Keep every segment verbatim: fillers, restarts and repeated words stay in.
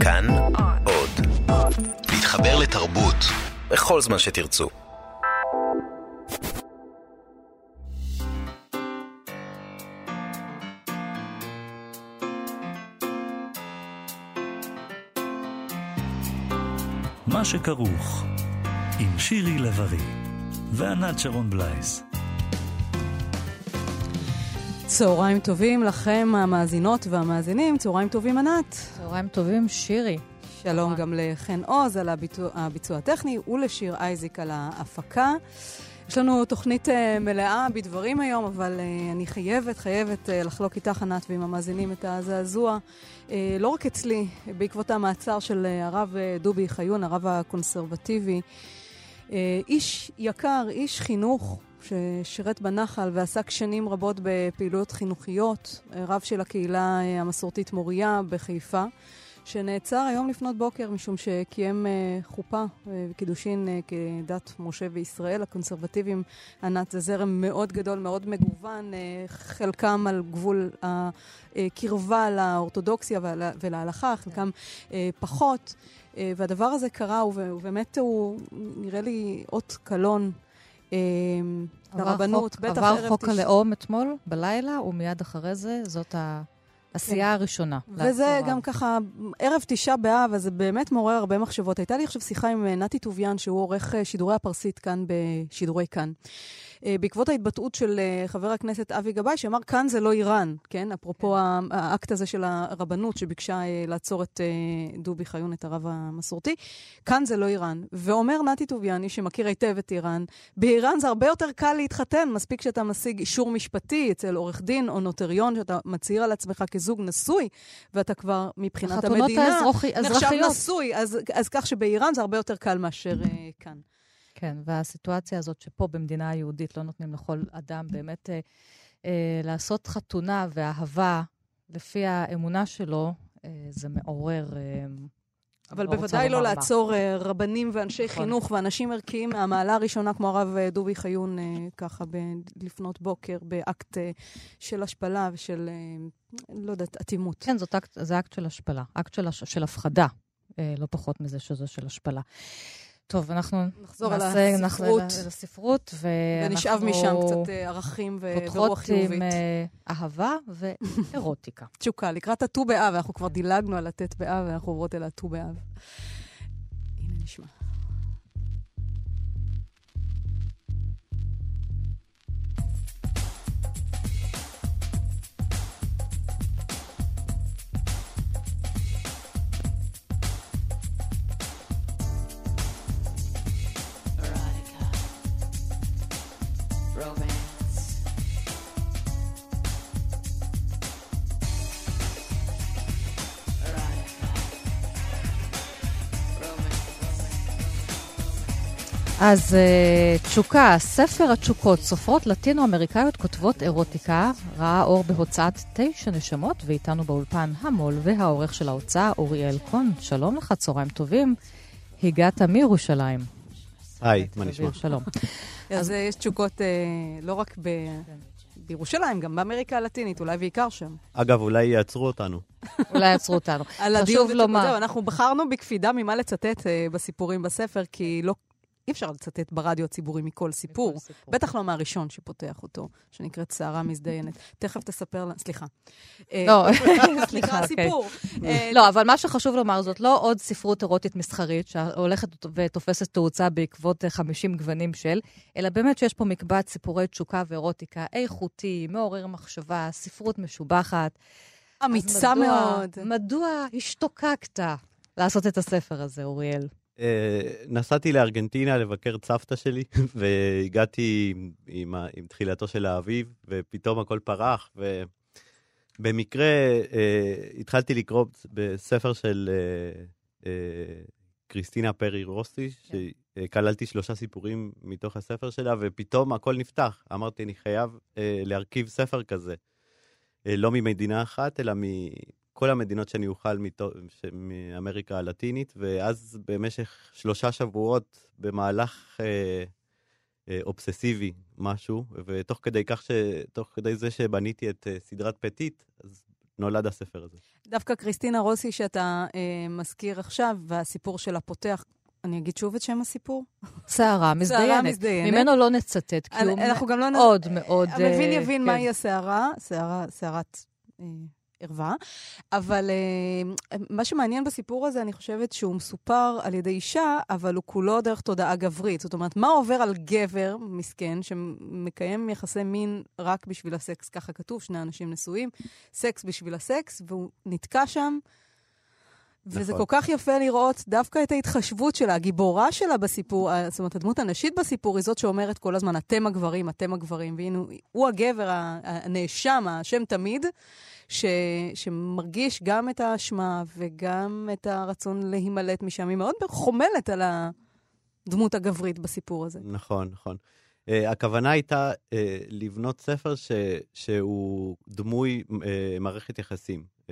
כאן עוד. להתחבר לתרבות בכל זמן שתרצו. מה שכרוך עם שירי לביא וענת שירון בלייס. צהריים טובים לכם המאזינות והמאזינים. צהריים טובים ענת. צהריים טובים שירי. שלום גם לחן עוז על הביצוע, הביצוע הטכני, ולשיר אייזיק על ההפקה. יש לנו תוכנית מלאה בדברים היום, אבל אני חייבת, חייבת לחלוק איתך ענת ועם המאזינים את הזעזוע. לא רק אצלי, בעקבות המעצר של הרב דובי חיון, הרב הקונסרבטיבי. איש יקר, איש חינוך, ששירת בנחל ועסק שנים רבות בפעילויות חינוכיות, רב של הקהילה המסורתית מוריה בחיפה, שנעצר היום לפנות בוקר משום שקיים חופה וקידושין כדת משה וישראל. הקונסרבטיבים ענת זה זרם מאוד גדול, מאוד מגוון, חלקם על גבול הקרבה לאורתודוקסיה ולהלכה, חלקם פחות, והדבר הזה קרה ובאמת הוא נראה לי אות קלון לרבנות. עבר חוק הלאום אתמול בלילה ומיד אחרי זה זאת ה... עשייה הראשונה. וזה גם ככה, ערב תשעה באב, אז זה באמת מעורר הרבה מחשבות. הייתה לי עכשיו שיחה עם נטי טוביאן, שהוא עורך שידורי הפרסית כאן בשידורי כאן. בעקבות ההתבטאות של חבר הכנסת אבי גבאי, שאמר כאן זה לא איראן, כן? אפרופו האקט הזה של הרבנות שביקשה לעצור את דובי חיון, את הרב המסורתי. כאן זה לא איראן. ואומר נטי טוביאני, שמכיר היטב את איראן, באיראן זה הרבה יותר קל להתחתן, מספיק שאתה משיג אישור משפטי אצל עורך דין או נוטריון, שאתה מצהיר על עצמך כזוג נשוי, ואתה כבר מבחינת המדינה נחשב נשוי. אז, אז כך שבאיראן זה הרבה יותר קל מאשר כאן. כן, והסיטואציה הזאת שפה במדינה היהודית לא נותנים לכל אדם באמת אה, אה, לעשות חתונה ואהבה לפי האמונה שלו, אה, זה מעורר... אה, אבל בוודאי לא לעצור אה, רבנים ואנשי חינוך ואנשים ערכיים מהמעלה הראשונה כמו הרב אה, דובי חיון, אה, ככה ב- לפנות בוקר באקט אה, של השפלה ושל, אה, לא יודעת, אטימות. כן, זאת אקט, זה אקט של השפלה, אקט של, הש, של הפחדה, אה, לא פחות מזה שזה של השפלה. טוב, אנחנו נחזור נעשה, על הספרות, נחזור על הספרות ונשאב משם קצת ערכים ורוח חיובית. פותחות עם אהבה ואירוטיקה. תשוקה, לקראת הט"ו באב, אנחנו כבר דילגנו על הט"ו באב, ואנחנו עוברות אל הט"ו באב. הנה נשמע. אז תשוקה, ספר התשוקות, סופרות לטינו-אמריקאיות כותבות אירוטיקה, ראה אור בהוצאת תשע נשמות, ואיתנו באולפן המול והעורך של ההוצאה, אוריאל קון. שלום לך, צהריים טובים, הגעת מירושלים. היי, מה נשמע? שלום. אז יש תשוקות לא רק בירושלים, גם באמריקה הלטינית, אולי בעיקר שם. אגב, אולי יעצרו אותנו. אולי יעצרו אותנו. חשוב לומר. אנחנו בחרנו בקפידה ממה לצטט בסיפורים בספר, כי לא... אי אפשר לצטט ברדיו הציבורי מכל סיפור, בטח לא מהראשון שפותח אותו, שנקראת שערה מזדיינת. תכף תספר לה, סליחה. לא, סליחה, סיפור. לא, אבל מה שחשוב לומר, זאת לא עוד ספרות אירוטית מסחרית, שהולכת ותופסת תאוצה בעקבות חמישים גוונים של, אלא באמת שיש פה מקבץ סיפורי תשוקה ואירוטיקה, איכותי, מעורר מחשבה, ספרות משובחת. אמיצה מאוד. מדוע השתוקקת לעשות את הספר הזה, אוריאל? נסעתי לארגנטינה לבקר צפתה שלי, והגעתי עם, עם תחילתו של האביב, ופתאום הכל פרח, ובמקרה אה, התחלתי לקרוא בספר של אה, אה, קריסטינה פרי-רוסי, שכללתי שלושה סיפורים מתוך הספר שלה, ופתאום הכל נפתח. אמרתי, אני חייב אה, להרכיב ספר כזה. אה, לא ממדינה אחת, אלא מ... כל המדינות שאני אוכל מאמריקה הלטינית, ואז במשך שלושה שבועות במהלך אה, אה, אובססיבי משהו, ותוך כדי כך, ש, תוך כדי זה שבניתי את אה, סדרת פטית, אז נולד הספר הזה. דווקא קריסטינה רוסי שאתה אה, מזכיר עכשיו, והסיפור שלה פותח, אני אגיד שוב את שם הסיפור? שערה מזדיינת. ממנו לא נצטט, כי הוא מאוד מאוד... המבין יבין מהי השערה, שערת ערווה, אבל מה שמעניין בסיפור הזה, אני חושבת שהוא מסופר על ידי אישה, אבל הוא כולו דרך תודעה גברית. זאת אומרת, מה עובר על גבר מסכן, שמקיים יחסי מין רק בשביל הסקס, ככה כתוב, שני אנשים נשואים, סקס בשביל הסקס, והוא נתקע שם, וזה כל כך יפה לראות דווקא את ההתחשבות שלה, הגיבורה שלה בסיפור, זאת אומרת, הדמות הנשית בסיפור היא זאת שאומרת כל הזמן, אתם הגברים, אתם הגברים, והנה הוא הגבר הנאשם, השם תמיד, ש, שמרגיש גם את האשמה וגם את הרצון להימלט משם, היא מאוד חומלת על הדמות הגברית בסיפור הזה. נכון, נכון. Uh, הכוונה הייתה uh, לבנות ספר ש, שהוא דמוי uh, מערכת יחסים. Uh,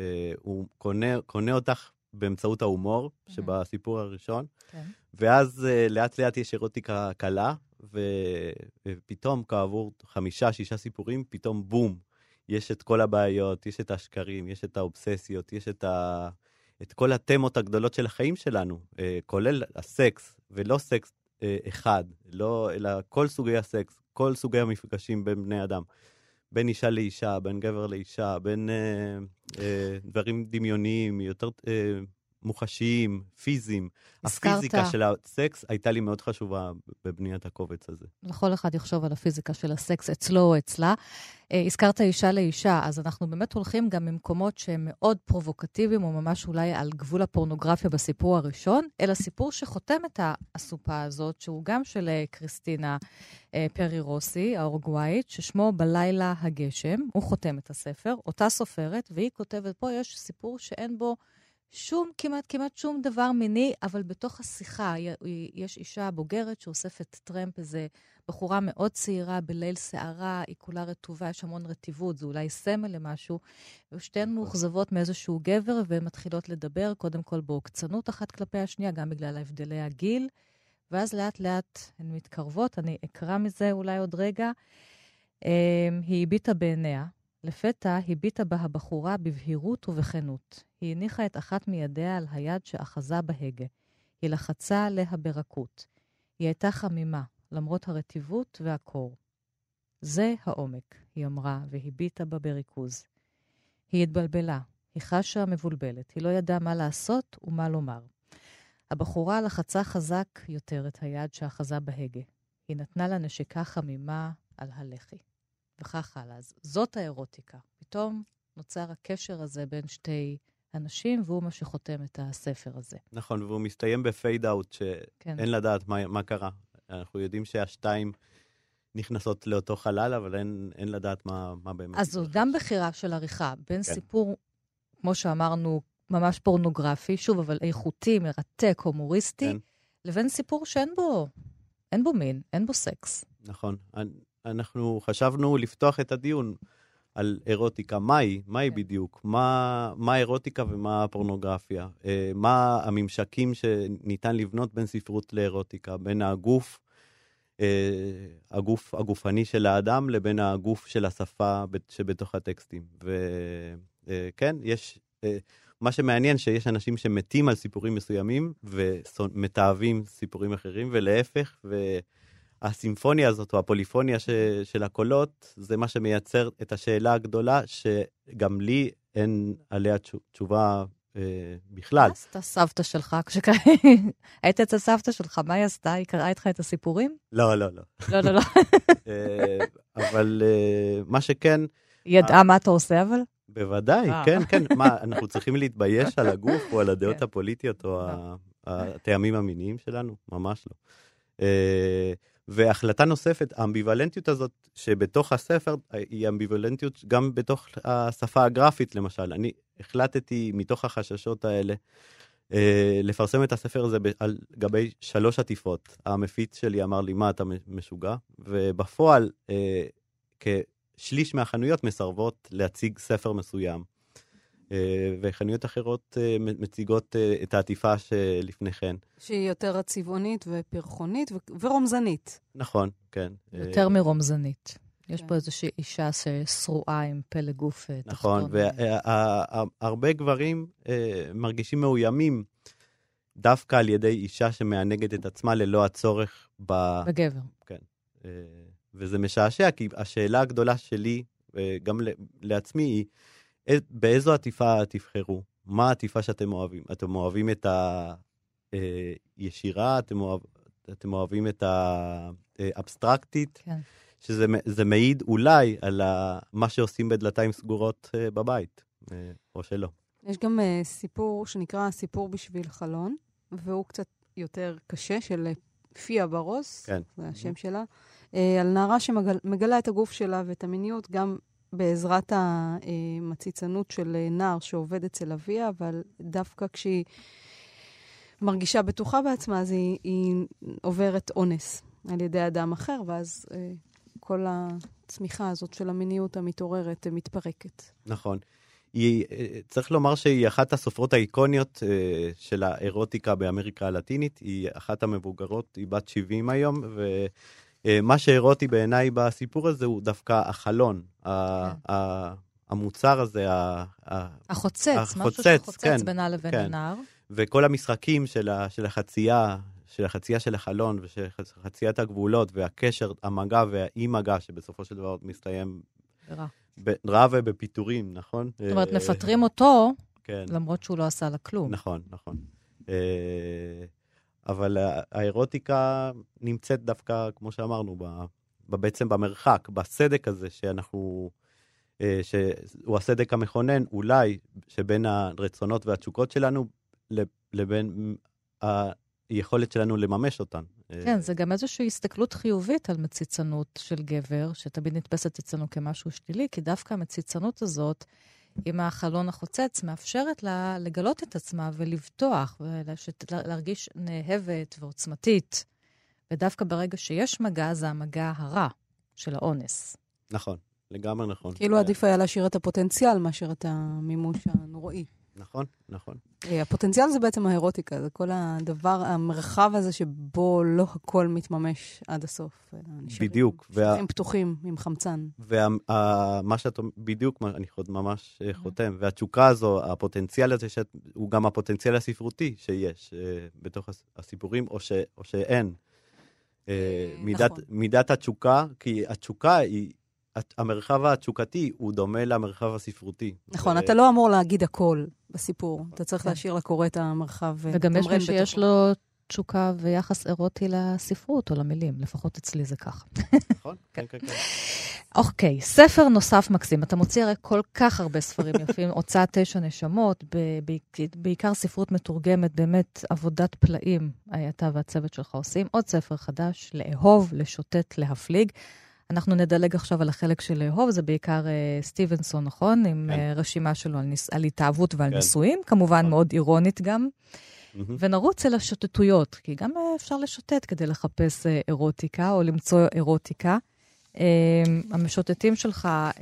הוא קונה, קונה אותך באמצעות ההומור, mm-hmm. שבסיפור הראשון, okay. ואז uh, לאט לאט יש אירוטיקה קלה, ופתאום כעבור חמישה, שישה סיפורים, פתאום בום, יש את כל הבעיות, יש את השקרים, יש את האובססיות, יש את, ה... את כל התמות הגדולות של החיים שלנו, uh, כולל הסקס ולא סקס uh, אחד, לא, אלא כל סוגי הסקס, כל סוגי המפגשים בין בני אדם. בין אישה לאישה, בין גבר לאישה, בין uh, uh, דברים דמיוניים, יותר uh, מוחשיים, פיזיים. הזכרת... הפיזיקה של הסקס הייתה לי מאוד חשובה בבניית הקובץ הזה. לכל אחד יחשוב על הפיזיקה של הסקס אצלו או אצלה. Uh, הזכרת אישה לאישה, אז אנחנו באמת הולכים גם ממקומות שהם מאוד פרובוקטיביים, או ממש אולי על גבול הפורנוגרפיה בסיפור הראשון, אלא סיפור שחותם את הסופה הזאת, שהוא גם של uh, קריסטינה uh, פרי-רוסי, האורוגוואית, ששמו בלילה הגשם, הוא חותם את הספר, אותה סופרת, והיא כותבת פה, יש סיפור שאין בו שום, כמעט, כמעט שום דבר מיני, אבל בתוך השיחה יש אישה בוגרת שאוספת טרמפ, איזה בחורה מאוד צעירה, בליל שערה, היא כולה רטובה, יש המון רטיבות, זה אולי סמל למשהו, ושתיהן מאוכזבות מאיזשהו גבר, והן מתחילות לדבר, קודם כל בהוקצנות אחת כלפי השנייה, גם בגלל ההבדלי הגיל, ואז לאט לאט הן מתקרבות, אני אקרא מזה אולי עוד רגע, היא הביטה בעיניה, לפתע הביטה בה הבחורה בבהירות ובכנות. היא הניחה את אחת מידיה על היד שאחזה בהגה. היא לחצה עליה ברכות. היא הייתה חמימה, למרות הרטיבות והקור. זה העומק, היא אמרה, והביטה בה בריכוז. היא התבלבלה, היא חשה מבולבלת, היא לא ידעה מה לעשות ומה לומר. הבחורה לחצה חזק יותר את היד שאחזה בהגה. היא נתנה לה נשיקה חמימה על הלחי. וכך הלאה. אז זאת האירוטיקה. פתאום נוצר הקשר הזה בין שתי אנשים, והוא מה שחותם את הספר הזה. נכון, והוא מסתיים בפייד-אוט, שאין לדעת מה, מה קרה. אנחנו יודעים שהשתיים נכנסות לאותו חלל, אבל אין, אין לדעת מה, מה באמת. אז זו גם בחירה של עריכה, בין כן. סיפור, כמו שאמרנו, ממש פורנוגרפי, שוב, אבל איכותי, מרתק, הומוריסטי, כן. לבין סיפור שאין בו, אין בו מין, אין בו סקס. נכון, אני... אנחנו חשבנו לפתוח את הדיון על אירוטיקה. מה היא? מה היא בדיוק? מה, מה אירוטיקה ומה הפורנוגרפיה? מה הממשקים שניתן לבנות בין ספרות לאירוטיקה, בין הגוף, הגוף הגופני של האדם, לבין הגוף של השפה שבתוך הטקסטים. וכן, יש, מה שמעניין שיש אנשים שמתים על סיפורים מסוימים ומתאהבים סיפורים אחרים, ולהפך, ו... הסימפוניה הזאת, או הפוליפוניה ש, של הקולות, זה מה שמייצר את השאלה הגדולה, שגם לי אין עליה תשובה אה, בכלל. מה עשתה סבתא שלך? כשקרא... היית אצל סבתא שלך, מה היא עשתה? היא קראה איתך את הסיפורים? לא, לא, לא. לא, לא, לא. אבל אה, מה שכן... היא ידעה מה אתה עושה, אבל? בוודאי, כן, כן. מה, אנחנו צריכים להתבייש על הגוף, או על הדעות הפוליטיות, או הטעמים המיניים שלנו? ממש לא. והחלטה נוספת, האמביוולנטיות הזאת שבתוך הספר, היא אמביוולנטיות גם בתוך השפה הגרפית, למשל. אני החלטתי מתוך החששות האלה לפרסם את הספר הזה על גבי שלוש עטיפות. המפיץ שלי אמר לי, מה אתה משוגע? ובפועל, כשליש מהחנויות מסרבות להציג ספר מסוים, וחנויות אחרות מציגות את העטיפה שלפני כן. שהיא יותר צבעונית ופרחונית ורומזנית. נכון, כן. יותר מרומזנית. יש פה איזושהי אישה ששרועה עם פלא גוף תחתון. נכון, והרבה גברים מרגישים מאוימים דווקא על ידי אישה שמענגת את עצמה ללא הצורך בגבר. כן. וזה משעשע, כי השאלה הגדולה שלי, גם לעצמי, היא באיזו עטיפה תבחרו? מה העטיפה שאתם אוהבים? אתם אוהבים את הישירה? אתם אוהבים... אתם אוהבים את האבסטרקטית, כן. שזה זה מעיד אולי על מה שעושים בדלתיים סגורות בבית, או שלא. יש גם סיפור שנקרא סיפור בשביל חלון, והוא קצת יותר קשה, של פיה ברוס, כן. זה השם שלה, על נערה שמגלה את הגוף שלה ואת המיניות, גם בעזרת המציצנות של נער שעובד אצל אביה, אבל דווקא כשהיא מרגישה בטוחה בעצמה, אז היא, היא עוברת אונס על ידי אדם אחר, ואז אה, כל הצמיחה הזאת של המיניות המתעוררת מתפרקת. נכון. היא, צריך לומר שהיא אחת הסופרות האיקוניות אה, של האירוטיקה באמריקה הלטינית, היא אחת המבוגרות, היא בת שבעים היום, ומה אה, שאירוטי בעיניי בסיפור הזה הוא דווקא החלון, כן. ה, המוצר הזה, ה, החוצץ, החוצץ, משהו שחוצץ כן, בינה לבין כן. הנער. וכל המשחקים של ה, של החצייה, של החצייה של החלון ושל חציית הגבולות והקשר, המגע והאי-מגע שבסופו של דבר מסתיים ברע ובפיטורים, נכון? זאת אומרת, מפטרים אותו, כן. למרות שהוא לא עשה לה כלום. נכון, נכון. אבל האירוטיקה נמצאת דווקא, כמו שאמרנו, בעצם במרחק, בסדק הזה שאנחנו... שהוא הסדק המכונן, אולי, שבין הרצונות והתשוקות שלנו, לבין היכולת שלנו לממש אותן. כן, זה גם איזושהי הסתכלות חיובית על מציצנות של גבר, שתמיד נתפסת אצלנו כמשהו שלילי, כי דווקא המציצנות הזאת, עם החלון החוצץ, מאפשרת לה לגלות את עצמה ולבטוח, ולהרגיש נאהבת ועוצמתית, ודווקא ברגע שיש מגע, זה המגע הרע של האונס. נכון. לגמרי נכון. כאילו עדיף היה להשאיר את הפוטנציאל מאשר את המימוש הנוראי. נכון, נכון. הפוטנציאל זה בעצם האירוטיקה, זה כל הדבר, המרחב הזה שבו לא הכל מתממש עד הסוף. בדיוק. נשארים פתוחים עם חמצן. ומה שאת אומרת, בדיוק, אני ממש חותם. והתשוקה הזו, הפוטנציאל הזה, הוא גם הפוטנציאל הספרותי שיש בתוך הסיפורים, או שאין. מידת התשוקה, כי התשוקה היא... המרחב התשוקתי הוא דומה למרחב הספרותי. נכון, אתה לא אמור להגיד הכל בסיפור. אתה צריך להשאיר לקורא את המרחב. וגם יש מי שיש לו תשוקה ויחס אירוטי לספרות או למילים. לפחות אצלי זה כך. נכון, כן, כן, כן. אוקיי, ספר נוסף מקסים. אתה מוציא הרי כל כך הרבה ספרים יפים. הוצאת תשע נשמות, בעיקר ספרות מתורגמת, באמת עבודת פלאים הייתה והצוות שלך עושים. עוד ספר חדש, לאהוב, לשוטט, להפליג. אנחנו נדלג עכשיו על החלק של לאהוב, זה בעיקר uh, סטיבנסון, נכון? עם כן. uh, רשימה שלו על, ניס, על התאהבות ועל כן. נישואים, כמובן כן. מאוד אירונית גם. Mm-hmm. ונרוץ אל השוטטויות, כי גם uh, אפשר לשוטט כדי לחפש uh, אירוטיקה, או למצוא אירוטיקה. Um, המשוטטים שלך, um,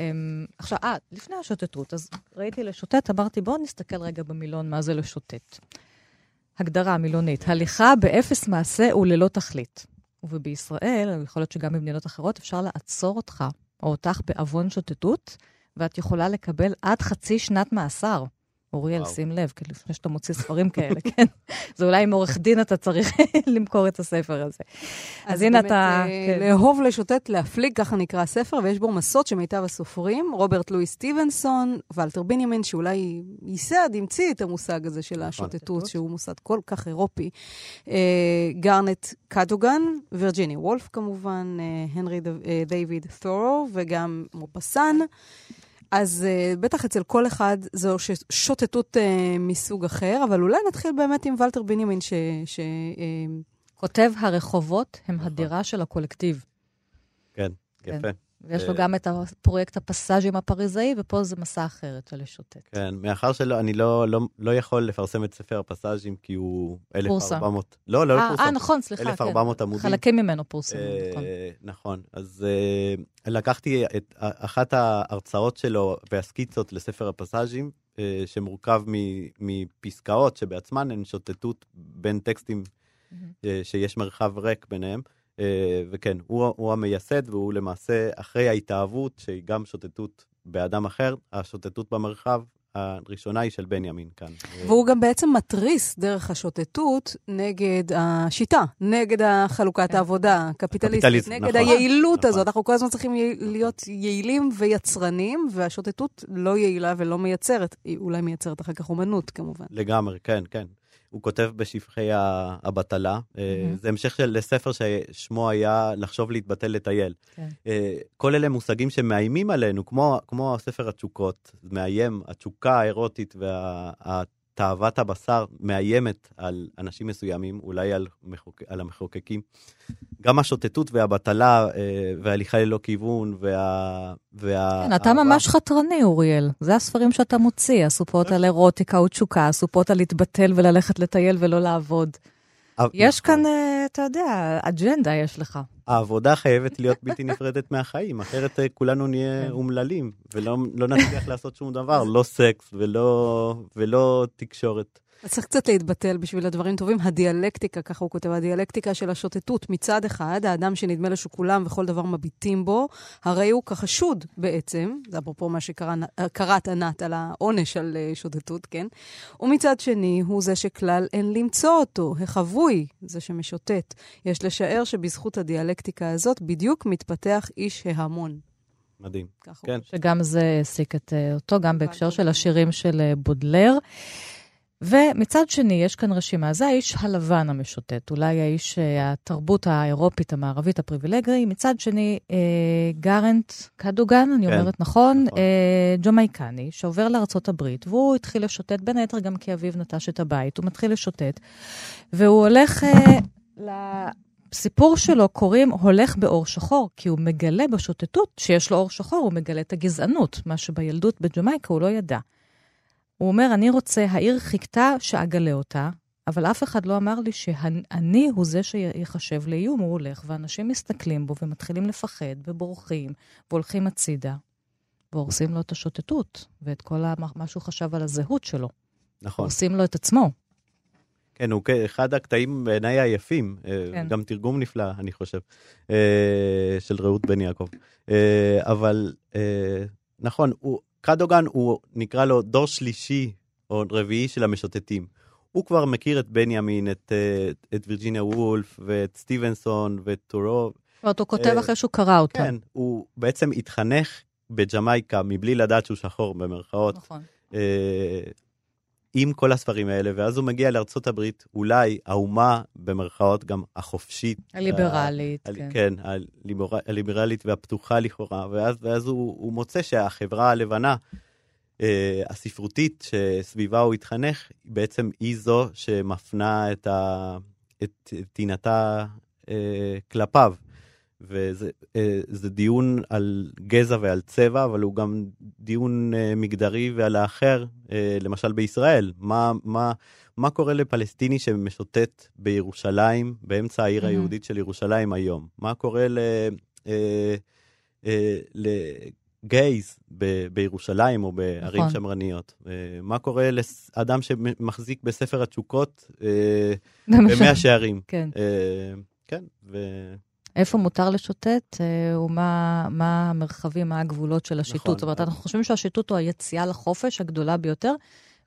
עכשיו, אה, לפני השוטטות, אז ראיתי לשוטט, אמרתי, בואו נסתכל רגע במילון מה זה לשוטט. הגדרה מילונית, הליכה באפס מעשה וללא תכלית. ובישראל, יכול להיות שגם במדינות אחרות, אפשר לעצור אותך או אותך בעוון שוטטות, ואת יכולה לקבל עד חצי שנת מאסר. אוריאל, שים לב, כי לפני שאתה מוציא ספרים כאלה, כן? זה אולי עם עורך דין אתה צריך למכור את הספר הזה. אז הנה אתה... לאהוב, לשוטט, להפליג, ככה נקרא הספר, ויש בו מסות שמיטב הסופרים, רוברט לואיס סטיבנסון, וולטר בנימין, שאולי ייסד, ימציא את המושג הזה של השוטטות, שהוא מושג כל כך אירופי. גארט קדוגן, וירג'יניה וולף כמובן, הנרי דייויד תורו, וגם מופסן. אז uh, בטח אצל כל אחד זו שוטטות uh, מסוג אחר, אבל אולי נתחיל באמת עם וולטר בנימין ש... ש uh... כותב הרחובות הם נכון. הדירה של הקולקטיב. כן, כן. יפה. ויש לו גם את הפרויקט הפסאז'ים הפריזאי, ופה זה מסע אחרת של לשוטט. כן, מאחר שלא, אני לא, לא, לא יכול לפרסם את ספר הפסאז'ים, כי הוא אלף וארבע מאות... לא, לא פורסם. אה, נכון, סליחה, כן. אלף וארבע מאות עמודים. חלקים ממנו פורסם, נכון. נכון, אז לקחתי את אחת ההרצאות שלו והסקיצות לספר הפסאז'ים, שמורכב מפסקאות שבעצמן הן שוטטות בין טקסטים שיש מרחב ריק ביניהם. וכן, הוא, הוא המייסד, והוא למעשה אחרי ההתאהבות, שהיא גם שוטטות באדם אחר, השוטטות במרחב הראשונה היא של בנימין כאן. והוא גם בעצם מטריס דרך השוטטות נגד השיטה, נגד החלוקת העבודה הקפיטליסטית, נגד היעילות הזאת. אנחנו כל הזמן צריכים להיות יעילים ויצרנים, והשוטטות לא יעילה ולא מייצרת, היא אולי מייצרת אחר כך אומנות כמובן. לגמרי, כן, כן. הוא כותב בשפחי הבטלה, זה המשך לספר ששמו היה לחשוב להתבטל לטייל. כל אלה מושגים שמאיימים עלינו, כמו הספר התשוקות, מאיים, התשוקה האירוטית והתאוות הבשר מאיימת על אנשים מסוימים, אולי על המחוקקים. גם השוטטות והבטלה, וההליכה ללא כיוון, וה... אתה ממש חתרני, אוריאל. זה הספרים שאתה מוציא, הסופות על אירוטיקה ותשוקה, הסופות על להתבטל וללכת לטייל ולא לעבוד. יש כאן, אתה יודע, אג'נדה יש לך. העבודה חייבת להיות בלתי נפרדת מהחיים, אחרת כולנו נהיה אומללים, ולא נצליח לעשות שום דבר, לא סקס ולא תקשורת. אז צריך קצת להתבטל בשביל הדברים טובים. הדיאלקטיקה, ככה הוא כותב, הדיאלקטיקה של השוטטות. מצד אחד, האדם שנדמה לו שכולם וכל דבר מביטים בו, הרי הוא כחשוד בעצם, זה אפרופו מה שקראת ענת על העונש על שוטטות, כן? ומצד שני, הוא זה שכלל אין למצוא אותו, החבוי, זה שמשוטט. יש לשער שבזכות הדיאלקטיקה הזאת, בדיוק מתפתח איש ההמון. מדהים. כן. שגם זה העסיק את אותו, גם בהקשר של השירים של בודלר. ומצד שני, יש כאן רשימה, זה האיש הלבן המשוטט, אולי האיש התרבות האירופית, המערבית, הפריבילגי, מצד שני, אה, גארט קדוגן, אני כן, אומרת נכון, נכון. אה, ג'ומייקני, שעובר לארצות הברית, והוא התחיל לשוטט, בין היתר גם כי אביו נטש את הבית, הוא מתחיל לשוטט, והוא הולך אה, לסיפור שלו, קוראים הולך באור שחור, כי הוא מגלה בשוטטות שיש לו אור שחור, הוא מגלה את הגזענות, מה שבילדות בג'ומייקה הוא לא ידע. הוא אומר, אני רוצה, העיר חיכתה שאגלה אותה, אבל אף אחד לא אמר לי שאני הוא זה שיחשב לאיום, הוא הולך, ואנשים מסתכלים בו ומתחילים לפחד, ובורחים, והולכים הצידה, והורסים לו את השוטטות, ואת כל מה שהוא חשב על הזהות שלו. נכון. הורסים לו את עצמו. כן, הוא אחד הקטעים בעיניי היפים, כן. גם תרגום נפלא, אני חושב, של רעות בן יעקב. אבל, נכון, הוא... קדוגן הוא נקרא לו דור שלישי או רביעי של המשוטטים. הוא כבר מכיר את בנימין, את, את וירג'יניה וולף ואת סטיבנסון ואת תורו. ואתה כותב אחרי שהוא קרא אותה. כן, הוא בעצם התחנך בג'מייקה מבלי לדעת שהוא שחור במרכאות. נכון. עם כל הספרים האלה, ואז הוא מגיע לארצות הברית, אולי האומה במרכאות גם החופשית. הליברלית, ה- כן. כן, הליבר... הליברלית והפתוחה לכאורה, ואז, ואז הוא, הוא מוצא שהחברה הלבנה, אה, הספרותית שסביבה הוא התחנך, בעצם היא זו שמפנה את, ה... את תינתה אה, כלפיו. וזה זה דיון על גזע ועל צבע, אבל הוא גם דיון מגדרי ועל האחר, למשל בישראל. מה, מה, מה קורה לפלסטיני שמשוטט בירושלים, באמצע העיר היהודית של ירושלים היום? מה קורה ל, לגייז ב, בירושלים או בערים נכון. שמרניות? מה קורה לאדם שמחזיק בספר התשוקות במאה שערים? כן. כן, ו... איפה מותר לשוטט, ומה מה המרחבים, מה הגבולות של השיטוט. נכון, זאת אומרת, אנחנו חושבים שהשיטוט הוא היציאה לחופש הגדולה ביותר,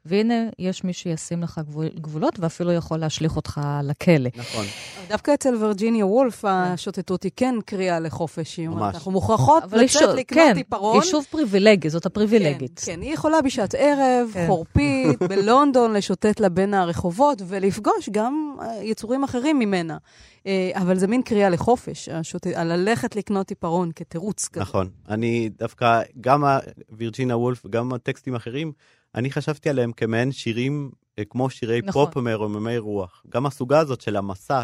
והנה יש מי שישים לך גבול, גבולות, ואפילו יכול להשליך אותך לכלא. נכון. דווקא אצל וירג'יניה וולף, השוטטות היא כן קריאה לחופש. ממש. אנחנו מוכרחות לצאת לקנות טיפרון. היא שוב פריבילגית, זאת הפריבילגית. כן, היא יכולה בשעת ערב, חורפית, בלונדון, לשוטט לבין הרחובות, ולפגוש גם יצורים אחרים ממנה. אבל זה מין קריאה לחופש, ללכת לקנות טיפרון כתירוץ כזה. נכון. אני דווקא, גם וירג'יניה וולף, גם הטקסטים האחרים, אני חשבתי עליהם כמעין שירים, כמו שירי נכון. פופ מרוממי רוח. גם הסוגה הזאת של המסע,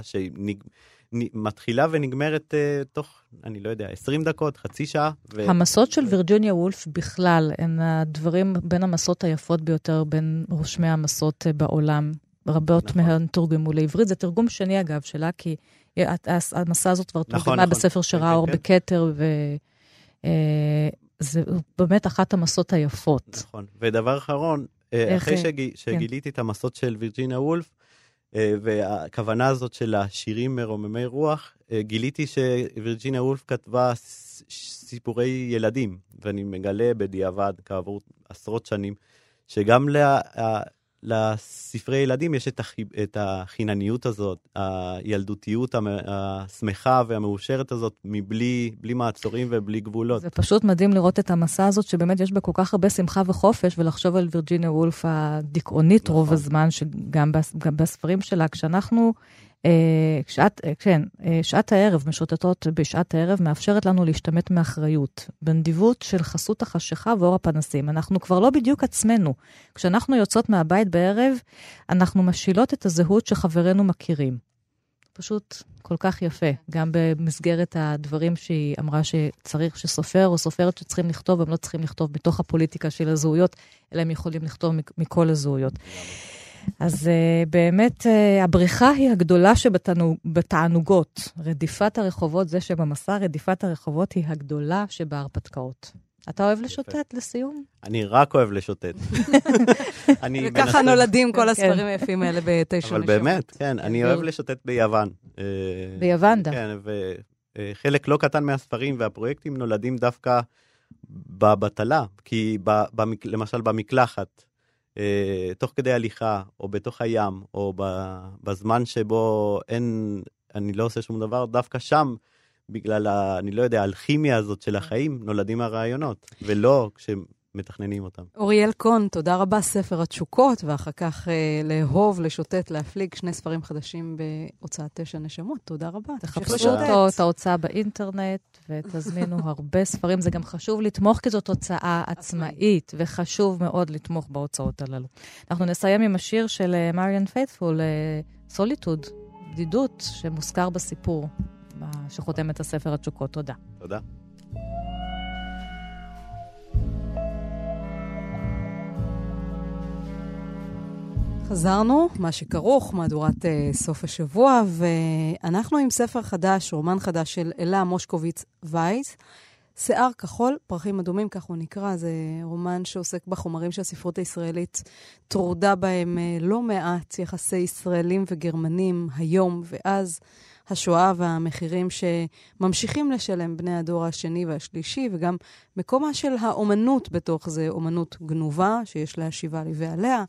שמתחילה ונגמרת uh, תוך, אני לא יודע, עשרים דקות, חצי שעה. ו... המסעות של וירג'יניה וולף בכלל, הן הדברים בין המסעות היפות ביותר, בין רושמי המסעות בעולם. רבות נכון. מהן תורגמו לעברית. זה תרגום שני אגב שלה, כי המסע הזאת כבר נכון, תורגמה נכון. בספר שראה אור כן, כן. בקטר ו... זה באמת אחת המסעות היפות. נכון, ודבר אחרון, אחרי שגיליתי את המסעות של וירג'יניה וולף, והכוונה הזאת של השירים מרוממי רוח, גיליתי שווירג'יניה וולף כתבה סיפורי ילדים, ואני מגלה בדיעבד כעבור עשרות שנים, שגם לה, לספרי ילדים יש את, הח, את החינניות הזאת, הילדותיות השמחה והמאושרת הזאת, מבלי בלי מעצורים ובלי גבולות. זה פשוט מדהים לראות את המסע הזאת, שבאמת יש בה כל כך הרבה שמחה וחופש, ולחשוב על וירג'יניה וולף הדיכאונית נכון. רוב הזמן, שגם בספרים שלה, כשאנחנו... כשעת, כן, שעת הערב, משוטטות בשעת הערב, מאפשרת לנו להשתמט מאחריות, בנדיבות של חסות החשיכה ואור הפנסים. אנחנו כבר לא בדיוק עצמנו. כשאנחנו יוצאות מהבית בערב, אנחנו משילות את הזהות שחברינו מכירים. פשוט כל כך יפה, גם במסגרת הדברים שהיא אמרה שצריך שסופר או סופרת שצריכים לכתוב, הם לא צריכים לכתוב מתוך הפוליטיקה של הזהויות, אלא הם יכולים לכתוב מכל הזהויות. אז uh, באמת uh, הבריחה היא הגדולה שבתענוגות. רדיפת הרחובות, זה שבמסע רדיפת הרחובות היא הגדולה שבהרפתקאות. אתה אוהב לשוטט לסיום? אני רק אוהב לשוטט. וככה נולדים כל הספרים היפים האלה בתשע נשמות. אבל באמת, כן, אני אוהב לשוטט ביוון. ביוון דה. כן, וחלק לא קטן מהספרים והפרויקטים נולדים דווקא בבטלה, כי למשל במקלחת, תוך כדי הליכה, או בתוך הים, או בזמן שבו אין, אני לא עושה שום דבר, דווקא שם, בגלל, אני לא יודע, האלכימיה הזאת של החיים, נולדים הרעיונות, ולא כשמתכננים אותם. אוריאל קון, תודה רבה, ספר התשוקות, ואחר כך לאהוב, לשוטט, להפליג, שני ספרים חדשים בהוצאת תשע נשמות, תודה רבה. תחפשו אותו, את ההוצאה באינטרנט, ותזמינו הרבה ספרים. זה גם חשוב לתמוך, כי זאת הוצאה עצמאית, וחשוב מאוד לתמוך בהוצאות הללו. אנחנו נסיים עם השיר של מריאן פייתפול, סוליטוד, בדידות, שמוזכר בסיפור, שחותם את הספר התשוקות. תודה. תודה. חזרנו, מה שכרוך, מהדורת אה, סוף השבוע, ואנחנו עם ספר חדש, רומן חדש של אלה מושקוביץ-וייס, שיער כחול, פרחים אדומים, כך הוא נקרא, זה רומן שעוסק בחומרים שהספרות הישראלית תרודה בהם אה, לא מעט, יחסי ישראלים וגרמנים היום ואז, השואה והמחירים שממשיכים לשלם בני הדור השני והשלישי, וגם מקומה של האומנות בתוך זה, אומנות גנובה שיש להשיבה לבעליה,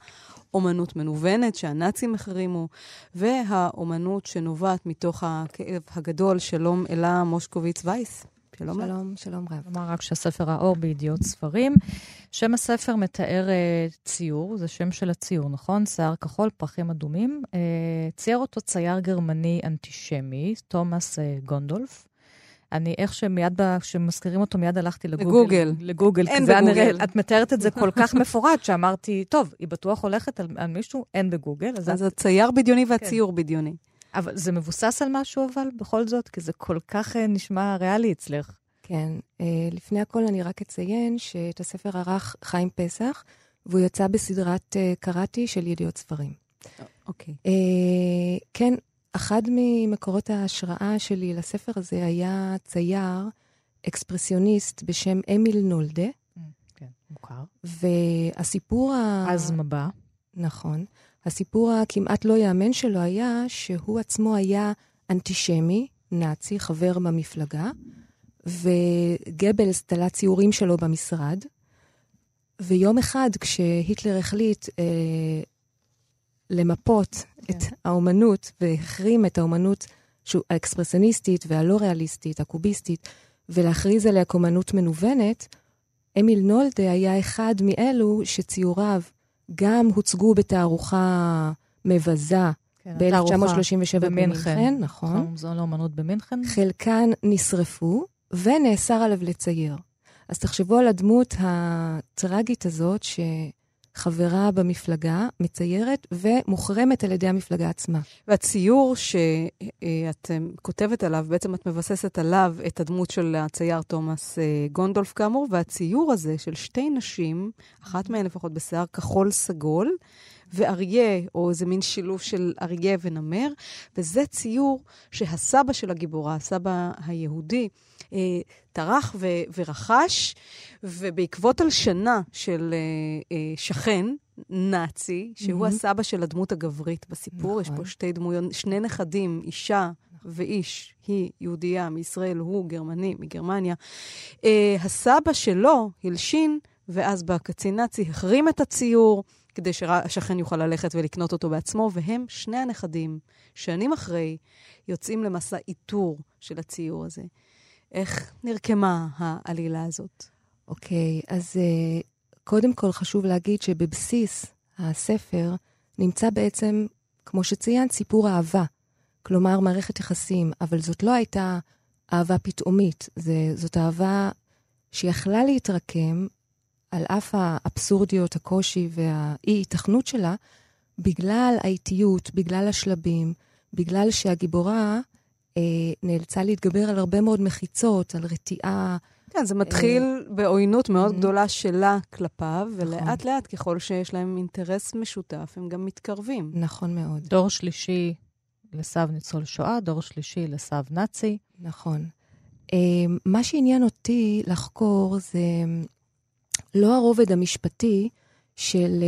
אומנות מנוונת שהנאצים החרימו, והאומנות שנובעת מתוך הכאב הגדול. שלום אלה מושקוביץ-וייס. שלום, שלום, שלום רב. אמר רק שהספר האור בידיעות ספרים. שם הספר מתאר uh, ציור, זה שם של הציור, נכון? שיער כחול, פרחים אדומים. Uh, צייר אותו צייר גרמני אנטישמי, תומס uh, גונדולף. אני איך שמיד, כשמזכירים אותו מיד הלכתי לגוגל. לגוגל. לגוגל, כי זה אני, את מתארת את זה כל כך מפורט, שאמרתי, טוב, היא בטוח הולכת על, על מישהו, אין בגוגל. אז, אז את... הצייר בדיוני והציור כן. בדיוני. אבל זה מבוסס על משהו, אבל בכל זאת, כי זה כל כך נשמע ריאלי אצלך. כן, לפני הכל אני רק אציין שאת הספר ערך חיים פסח, והוא יצא בסדרת קראתי של ידיעות ספרים. אוקיי. כן, אחד ממקורות ההשראה שלי לספר הזה היה צייר אקספרסיוניסט בשם אמיל נולדה. כן, מוכר. והסיפור ה... אז מבא. נכון. הסיפור הכמעט לא יאמן שלו היה שהוא עצמו היה אנטישמי, נאצי, חבר במפלגה, וגבלס תלה ציורים שלו במשרד, ויום אחד כשהיטלר החליט אה, למפות כן. את האומנות, והחרים את האומנות האקספרסיוניסטית והלא ריאליסטית, הקוביסטית, ולהכריז עליה כאומנות מנוונת, אמיל נולדה היה אחד מאלו שציוריו, גם הוצגו בתערוכה מבזה כן, ב-אלף תשע מאות שלושים ושבע במינכן, נכון. זו לאומנות במינכן. חלקן נשרפו, ונאסר עליו לצייר. אז תחשבו על הדמות הטרגית הזאת, שחברה במפלגה מציירת, ומוחרמת על ידי המפלגה עצמה. והציור שאת כותבת עליו, בעצם את מבססת עליו את הדמות של הצייר תומס גונדולף כאמור, והציור הזה של שתי נשים, אחת מהן לפחות בשיער כחול סגול, ואריה, או איזה מין שילוב של אריה ונמר, וזה ציור שהסבא של הגיבורה, הסבא היהודי, תרח ו- ורכש, ובעקבות על שנה של שכן, נאצי, שהוא mm-hmm. הסבא של הדמות הגברית בסיפור, נכון. יש פה שתי דמויות, שני נכדים, אישה נכון. ואיש, היא יהודייה מישראל, הוא גרמני מגרמניה. אה, הסבא שלו הלשין, ואז בקצין נאצי החרים את הציור, כדי שהשכן יוכל ללכת ולקנות אותו בעצמו, והם שני הנכדים, שנים אחרי, יוצאים למסע איתור של הציור הזה. איך נרקמה העלילה הזאת? אוקיי, okay, אז... Uh... קודם כל חשוב להגיד שבבסיס הספר נמצא בעצם, כמו שציין, סיפור אהבה. כלומר, מערכת יחסים, אבל זאת לא הייתה אהבה פתאומית. זה, זאת אהבה שיכלה להתרקם על אף האבסורדיות, הקושי והאי-התכנות שלה, בגלל האיטיות, בגלל השלבים, בגלל שהגיבורה אה, נאלצה להתגבר על הרבה מאוד מחיצות, על רתיעה, כן, זה מתחיל בעוינות מאוד גדולה שלה כלפיו, ולאט לאט ככל שיש להם אינטרס משותף, הם גם מתקרבים. נכון מאוד. דור שלישי לסב ניצול שואה, דור שלישי לסב נאצי. נכון. מה שעניין אותי לחקור זה לא הרובד המשפטי של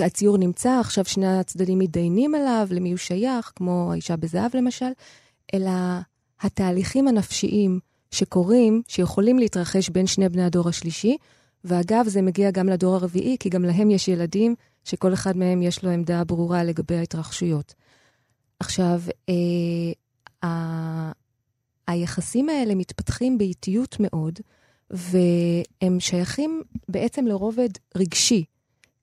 הציור נמצא, עכשיו שני הצדדים מתדיינים עליו, למי הוא שייך, כמו האישה בזהב למשל, אלא התהליכים הנפשיים שקורים, שיכולים להתרחש בין שני בני הדור השלישי, ואגב זה מגיע גם לדור הרביעי, כי גם להם יש ילדים, שכל אחד מהם יש לו עמדה ברורה לגבי ההתרחשויות. עכשיו, אה, ה- היחסים האלה מתפתחים באיטיות מאוד, והם שייכים בעצם לרובד רגשי,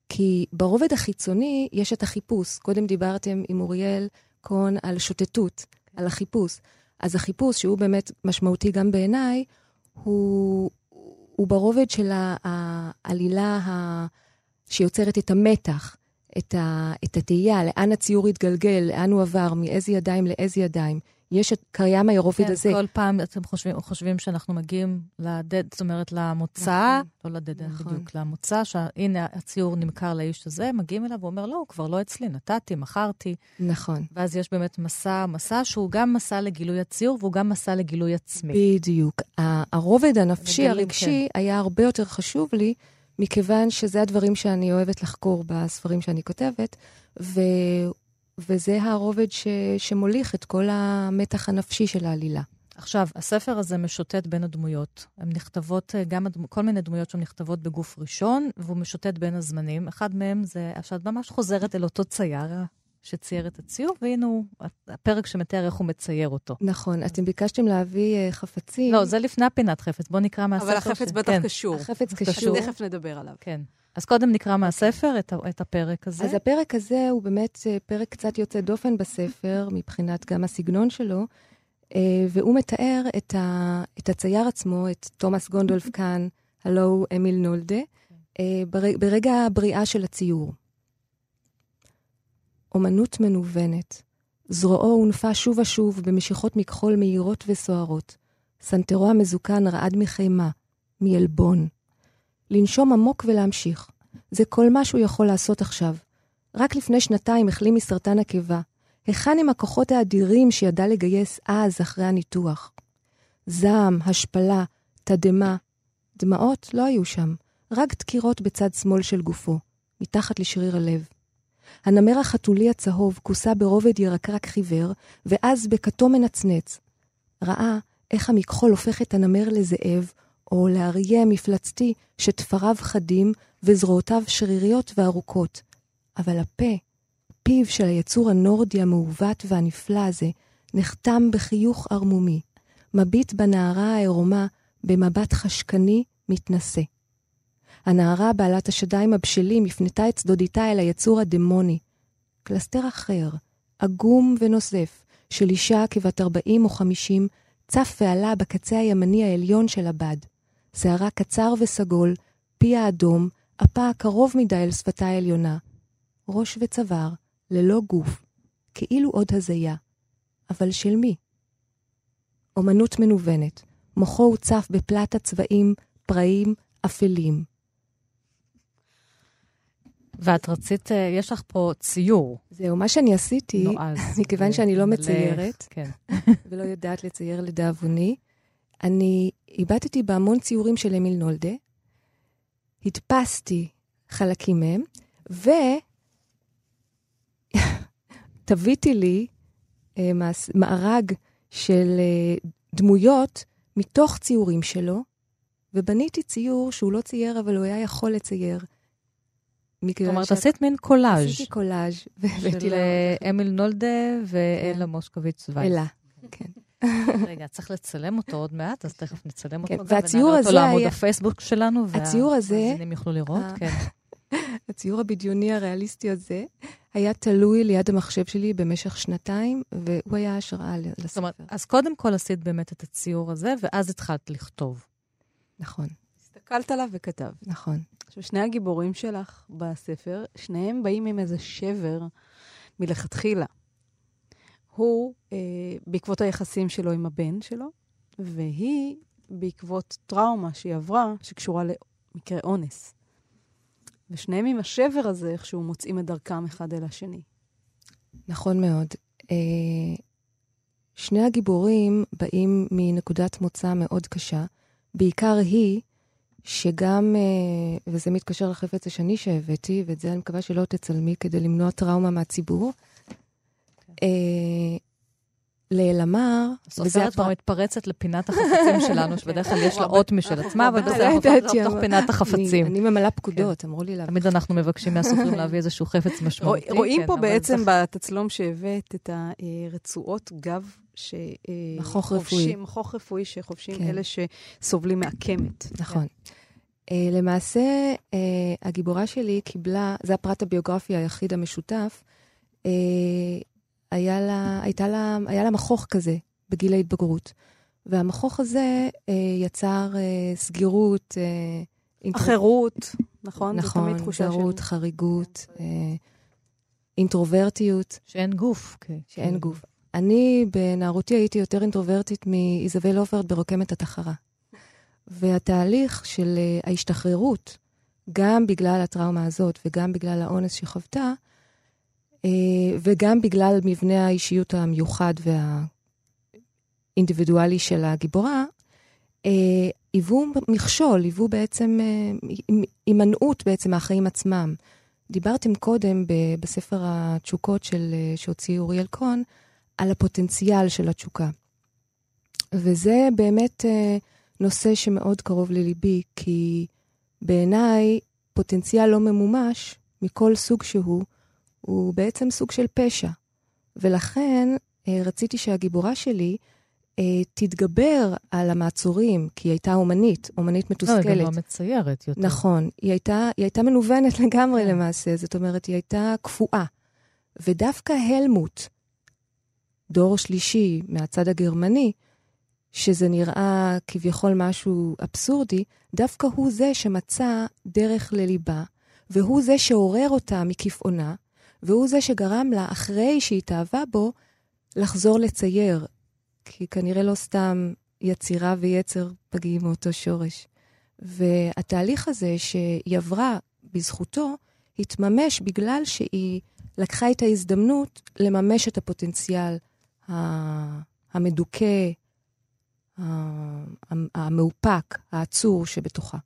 כי ברובד החיצוני יש את החיפוש. קודם דיברתם עם אוריאל קון על שוטטות, על החיפוש. אז החיפוש, שהוא באמת משמעותי גם בעיניי, הוא, הוא ברובד של העלילה ה, שיוצרת את המתח, את, ה, את התהייה, לאן הציור התגלגל, לאן הוא עבר, מאיזה ידיים לאיזה ידיים. יש את קריים הירובד כן, הזה. כל פעם אתם חושבים, חושבים שאנחנו מגיעים לדד, זאת אומרת למוצא, נכון. לא לדד, נכון. בדיוק, למוצא, שהנה הציור נמכר לאיש הזה, מגיעים אליו ואומר, לא, הוא כבר לא אצלי, נתתי, מכרתי. נכון. ואז יש באמת מסע, מסע שהוא גם מסע לגילוי הציור, והוא גם מסע לגילוי עצמי. בדיוק. הרובד הנפשי, וגלים, הרגשי, כן. היה הרבה יותר חשוב לי, מכיוון שזה הדברים שאני אוהבת לחקור בספרים שאני כותבת, ו... וזה הרובד ש... שמוליך את כל המתח הנפשי של העלילה. עכשיו, הספר הזה משוטט בין הדמויות. הן נכתבות, גם הדמו... כל מיני דמויות שהן נכתבות בגוף ראשון, והוא משוטט בין הזמנים. אחד מהם זה, שאת ממש חוזרת אל אותו צייר שצייר את הציור, והנה הוא, הפרק שמתאר איך הוא מצייר אותו. נכון, אתם ביקשתם להביא חפצים. לא, זה לפני הפינת חפץ, בוא נקרא מהספר. אבל החפץ ש... בטח כן. קשור. החפץ קשור. תכף נדבר עליו. כן. אז קודם נקרא מהספר את, את הפרק הזה. אז הפרק הזה הוא באמת פרק קצת יוצא דופן בספר, מבחינת גם הסגנון שלו, והוא מתאר את, ה, את הצייר עצמו, את תומס גונדולף כאן, הלו אמיל נולדה, ברגע הבריאה של הציור. אומנות מנוונת, זרועו הונפה שוב ושוב במשיכות מכחול מהירות וסוערות, סנטרו המזוקן רעד מחימה, מילבון. לנשום עמוק ולהמשיך. זה כל מה שהוא יכול לעשות עכשיו. רק לפני שנתיים החלים מסרטן הקיבה. היכן עם הכוחות האדירים שידע לגייס אז אחרי הניתוח? זעם, השפלה, תדמה. דמעות לא היו שם. רק דקירות בצד שמאל של גופו, מתחת לשריר הלב. הנמר החתולי הצהוב כוסה ברובד ירקרק חיוור, ואז בכתום מנצנץ. ראה איך המכחול הופך את הנמר לזאב, או לאריה המפלצתי שתפריו חדים וזרועותיו שריריות וארוכות. אבל הפה, פיו של היצור הנורדי המעוות והנפלא הזה, נחתם בחיוך ארמומי, מביט בנערה הערומה במבט חשקני מתנשא. הנערה בעלת השדיים הבשלים הפנתה את צדודיתה אל היצור הדמוני. קלסטר אחר, עגום ונוסף, של אישה כבת ארבעים או חמישים, צף ועלה בקצה הימני העליון של הבד. שערה קצר וסגול, פי האדום, אפה קרוב מדי אל שפתה העליונה. ראש וצוואר, ללא גוף, כאילו עוד הזיה. אבל של מי? אומנות מנוונת. מוחו הוצף בפלט הצבעים, פרעים, אפלים. ואת רצית, יש לך פה ציור. זהו, מה שאני עשיתי, מכיוון שאני לא מציירת, ולא יודעת לצייר לדאבוני, אני הבטתי בהמון ציורים של אמיל נולדה, הדפסתי חלקים מהם, ותביתי לי מארג של דמויות מתוך ציורים שלו, ובניתי ציור שהוא לא צייר, אבל הוא היה יכול לצייר. זאת אומרת, עשית מין קולאז'. עשיתי קולאז' של אמיל נולדה ואלה מושקוביץ-וייס. אלה, כן. רגע, צריך לצלם אותו עוד מעט, אז תכף נצלם אותו. והציור הזה היה... לעמוד הפייסבוק שלנו, והזינים יוכלו לראות, כן. הציור הבדיוני הריאליסטי הזה היה תלוי ליד המחשב שלי במשך שנתיים, והוא היה השראה לספר. זאת אומרת, אז קודם כל עשית באמת את הציור הזה, ואז התחלת לכתוב. נכון. הסתכלת עליו וכתב. נכון. עכשיו, שני הגיבורים שלך בספר, שניהם באים עם איזה שבר מלכתחילה. הוא, אה, בעקבות היחסים שלו עם הבן שלו, והיא בעקבות טראומה שהיא עברה, שקשורה למקרה אונס. ושניהם עם השבר הזה, איכשהו מוצאים את דרכם אחד אל השני. נכון מאוד. אה, שני הגיבורים באים מנקודת מוצא מאוד קשה, בעיקר היא, שגם, וזה מתקשר לחפץ השני שהבאתי, ואת זה אני מקווה שלא תצלמי כדי למנוע טראומה מהציבור, לאלמר, הסופרת כבר מתפרצת לפינת החפצים שלנו, שבדרך כלל יש לה אות משל עצמה, אבל בסדר, חופצת לתוך פינת החפצים. אני ממלאה פקודות, אמרו לי לה. תמיד אנחנו מבקשים מהסופרים להביא איזשהו חפץ משמעותי. רואים פה בעצם בתצלום שהבאת את הרצועות גב, מחוך רפואי שחופשים אלה שסובלים מהקמת. נכון. למעשה, הגיבורה שלי קיבלה, זה הפרט הביוגרפי היחיד המשותף, היה לה, הייתה לה, היה לה מחוך כזה בגיל ההתבגרות. והמחוך הזה אה, יצר אה, סגירות, אה, אחרות, נכון? נכון, סגירות, של... חריגות, אה, אינטרוברטיות. שאין גוף. Okay. שאין גוף. אני בנערותי הייתי יותר אינטרוברטית מאיזבל אופרד ברוקמת התחרה. והתהליך של אה, ההשתחררות, גם בגלל הטראומה הזאת וגם בגלל האונס שחוותה, וגם בגלל מבנה האישיות המיוחד והאינדיבידואלי של הגיבורה, היוו מכשול, היוו בעצם, הימנעות בעצם מהחיים עצמם. דיברתם קודם בספר התשוקות של, שהוציא אוריאל קון, על הפוטנציאל של התשוקה. וזה באמת נושא שמאוד קרוב לליבי, כי בעיניי פוטנציאל לא ממומש מכל סוג שהוא, הוא בעצם סוג של פשע. ולכן רציתי שהגיבורה שלי תתגבר על המעצורים, כי היא הייתה אומנית, אומנית מתוסכלת. לא, היא גם לא מציירת יותר. נכון, היא הייתה, היא הייתה מנוונת לגמרי למעשה, זאת אומרת, היא הייתה קפואה. ודווקא הלמוט, דור שלישי מהצד הגרמני, שזה נראה כביכול משהו אבסורדי, דווקא הוא זה שמצא דרך לליבה, והוא זה שעורר אותה מכפעונה, והוא זה שגרם לה, אחרי שהיא תאהבה בו, לחזור לצייר, כי כנראה לא סתם יצירה ויצר פגיעים מאותו שורש. והתהליך הזה שהיא עברה בזכותו, התממש בגלל שהיא לקחה את ההזדמנות לממש את הפוטנציאל המדוכא, המאופק, העצור שבתוכה.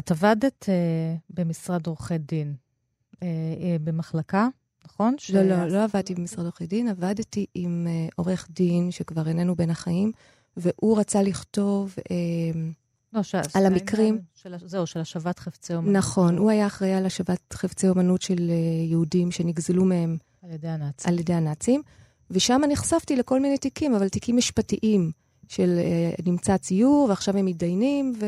את עבדת uh, במשרד עורכי דין, uh, uh, במחלקה, נכון? לא, ש... לא, לא עבדתי במשרד עורכי דין, עבדתי עם uh, עורך דין שכבר איננו בין החיים, והוא רצה לכתוב uh, לא, ש... על המקרים... של... זהו, של השבת חפצי אומנות. נכון, הוא היה אחראי על השבת חפצי אומנות של uh, יהודים שנגזלו מהם על ידי הנאצים. על ידי הנאצים, ושם נחשפתי לכל מיני תיקים, אבל תיקים משפטיים של uh, נמצא ציור, ועכשיו הם מתדיינים, ו...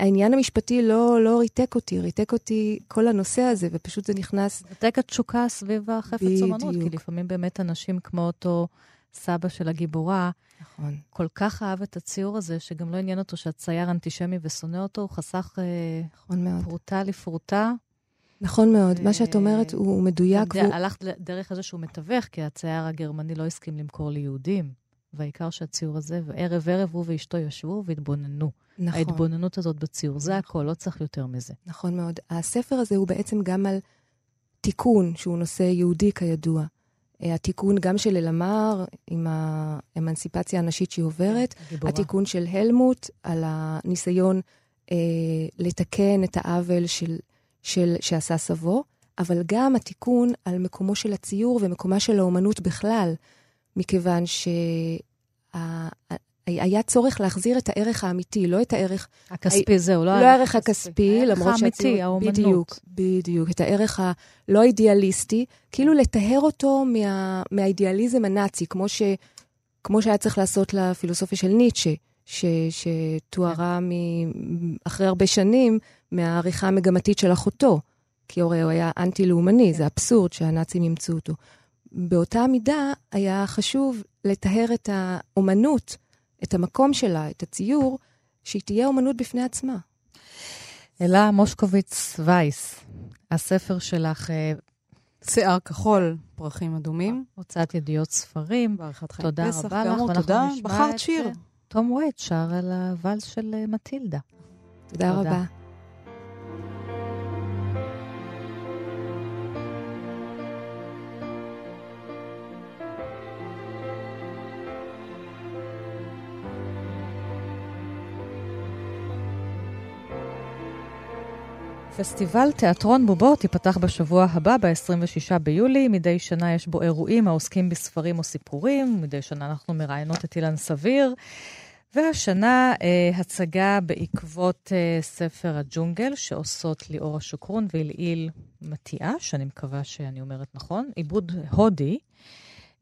העניין המשפטי לא, לא ריתק אותי, ריתק אותי כל הנושא הזה, ופשוט זה נכנס... ריתק התשוקה סביב החפץ אומנות, כי לפעמים באמת אנשים כמו אותו סבא של הגיבורה, נכון. כל כך אהב את הציור הזה, שגם לא עניין אותו שהצייר אנטישמי ושונא אותו, הוא חסך נכון אה, פרוטה לפרוטה. נכון מאוד, ו... מה שאת אומרת הוא, הוא מדויק. ד... והוא... הלכת דרך הזה שהוא מתווך, כי הצייר הגרמני לא הסכים למכור ליהודים. והעיקר שהציור הזה, וערב ערב הוא ואשתו ישבו והתבוננו. נכון. ההתבוננות הזאת בציור, זה הכל, לא צריך יותר מזה. נכון מאוד. הספר הזה הוא בעצם גם על תיקון, שהוא נושא יהודי כידוע. התיקון גם של אלמר, עם האמנסיפציה הנשית שהיא עוברת, הגיבורה. התיקון של הלמוט, על הניסיון אה, לתקן את העוול של, של, שעשה סבו, אבל גם התיקון על מקומו של הציור ומקומה של האומנות בכלל, מכיוון שהיה צורך להחזיר את הערך האמיתי, לא את הערך... הכספי זהו, לא הערך הכספי, למרות שהציור... האמיתי, בדיוק, בדיוק, את הערך הלא אידיאליסטי, כאילו לטהר אותו מהאידיאליזם הנאצי, כמו שהיה צריך לעשות לפילוסופיה של ניטשה, שתוארה אחרי הרבה שנים מהעריכה המגמתית של אחותו, כי הוא היה אנטי-לאומני, זה אבסורד שהנאצים ימצאו אותו. באותה מידה היה חשוב לטהר את האומנות, את המקום שלה, את הציור, שהיא תהיה אומנות בפני עצמה. אלה מושקוביץ-וייס, הספר שלך, שיער כחול, פרחים אדומים. הוצאת ידיעות ספרים. בערכת חיים פסח. תודה רבה לך. תודה, בחרת שיר. תום ווייט שר על הוואלס של מטילדה. תודה רבה. פסטיבל תיאטרון בובות ייפתח בשבוע הבא, ב-עשרים ושישה ביולי. מדי שנה יש בו אירועים העוסקים בספרים או סיפורים. מדי שנה אנחנו מראיינות את אילן סביר. והשנה אה, הצגה בעקבות אה, ספר הג'ונגל, שעושות ליאורה שוקרון ואילאיל מתיאה, שאני מקווה שאני אומרת נכון, עיבוד הודי.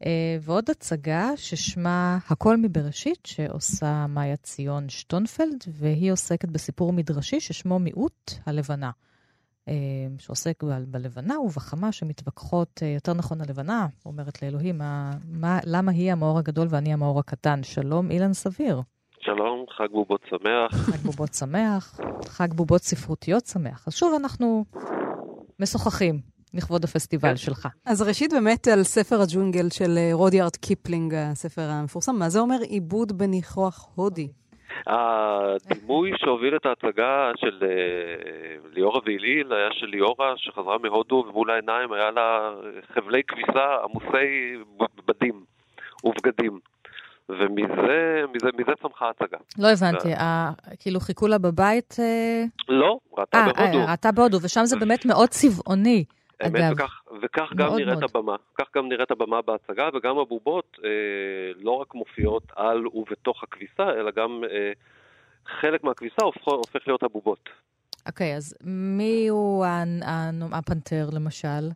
אה, ועוד הצגה ששמה הכל מבראשית, שעושה מאיה ציון שטונפלד, והיא עוסקת בסיפור מדרשי ששמו מיעוט הלבנה, אה, שעוסק ב- בלבנה ובחמה שמתווכחות, אה, יותר נכון הלבנה, אומרת לאלוהים, מה, מה, למה היא המאור הגדול ואני המאור הקטן? שלום אילן סביר. שלום, חג בובות שמח. חג בובות שמח, חג בובות ספרותיות שמח. אז שוב אנחנו משוחחים. לכבוד הפסטיבל שלך. אז ראשית באמת על ספר הג'ונגל של רודיארד קיפלינג, הספר המפורסם. מה זה אומר עיבוד בניחוח הודי? הדימוי שהוביל את ההצגה של ליאורה ואיליל היה של ליאורה שחזרה מהודו ומול העיניים היה לה חבלי כביסה עמוסי בדים ובגדים. ומזה מזה, מזה צמחה הצגה. לא הבנתי, ה... כאילו חיכו לה בבית... לא, ראתה בהודו. ראתה בהודו, ושם זה באמת מאוד צבעוני. אמת, וכך, וכך גם נראית הבמה. כך גם נראית הבמה בהצגה, וגם הבובות אה, לא רק מופיעות על ובתוך הכביסה, אלא גם אה, חלק מהכביסה הופך, הופך להיות הבובות. אוקיי, אז מי הוא הפנתר למשל?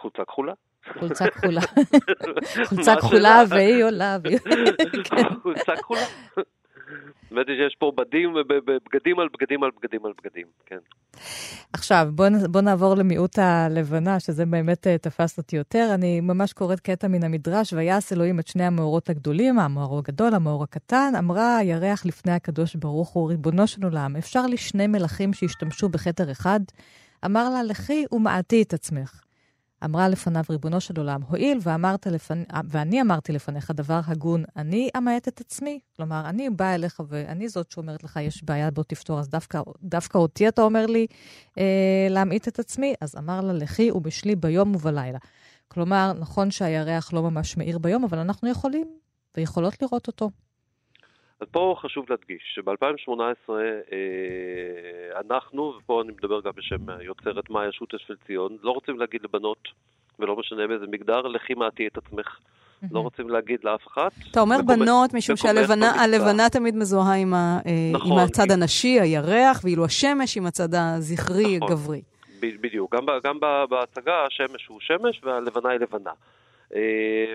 חולצה כחולה. חולצה כחולה. חולצה כחולה והיא עולה. חולצה כחולה. באמת יש פה בדים, בגדים על בגדים על בגדים על בגדים, כן. עכשיו, בוא נעבור למיעוט הלבנה, שזה באמת תפס אותי יותר. אני ממש קוראת קטע מן המדרש, ויעש אלוהים את שני המאורות הגדולים, המאור הגדול, המאור הקטן, אמרה הירח לפני הקדוש ברוך הוא, ריבונו של עולם, אפשר לי שני מלכים שהשתמשו בכתר אחד, אמר לה, לכי ומעטי את עצמך. אמרה לפניו ריבונו של עולם, הועיל, ואמרת לפני, ואני אמרתי לפניך דבר הגון, אני אמעט את עצמי. כלומר, אני באה אליך, ואני זאת שאומרת לך, יש בעיה בוא תפתור, אז דווקא, דווקא אותי אתה אומר לי אה, להמעיט את עצמי, אז אמר לה, לכי ובשלי ביום ובלילה. כלומר, נכון שהירח לא ממש מאיר ביום, אבל אנחנו יכולים ויכולות לראות אותו. אז פה חשוב להדגיש שב-אלפיים שמונה עשרה אה, אנחנו, ופה אני מדבר גם בשם היוצרת מאיה שוטש של ציון, לא רוצים להגיד לבנות, ולא משנה מאיזה מגדר, לכי מעטי את עצמך. Mm-hmm. לא רוצים להגיד לאף אחת. אתה אומר מקומש, בנות, משום שהלבנה תמיד מזוהה עם, ה, אה, נכון, עם הצד הנשי, הירח, ואילו השמש עם הצד הזכרי, נכון, הגברי. בדיוק, גם, גם בהצגה השמש הוא שמש והלבנה היא לבנה.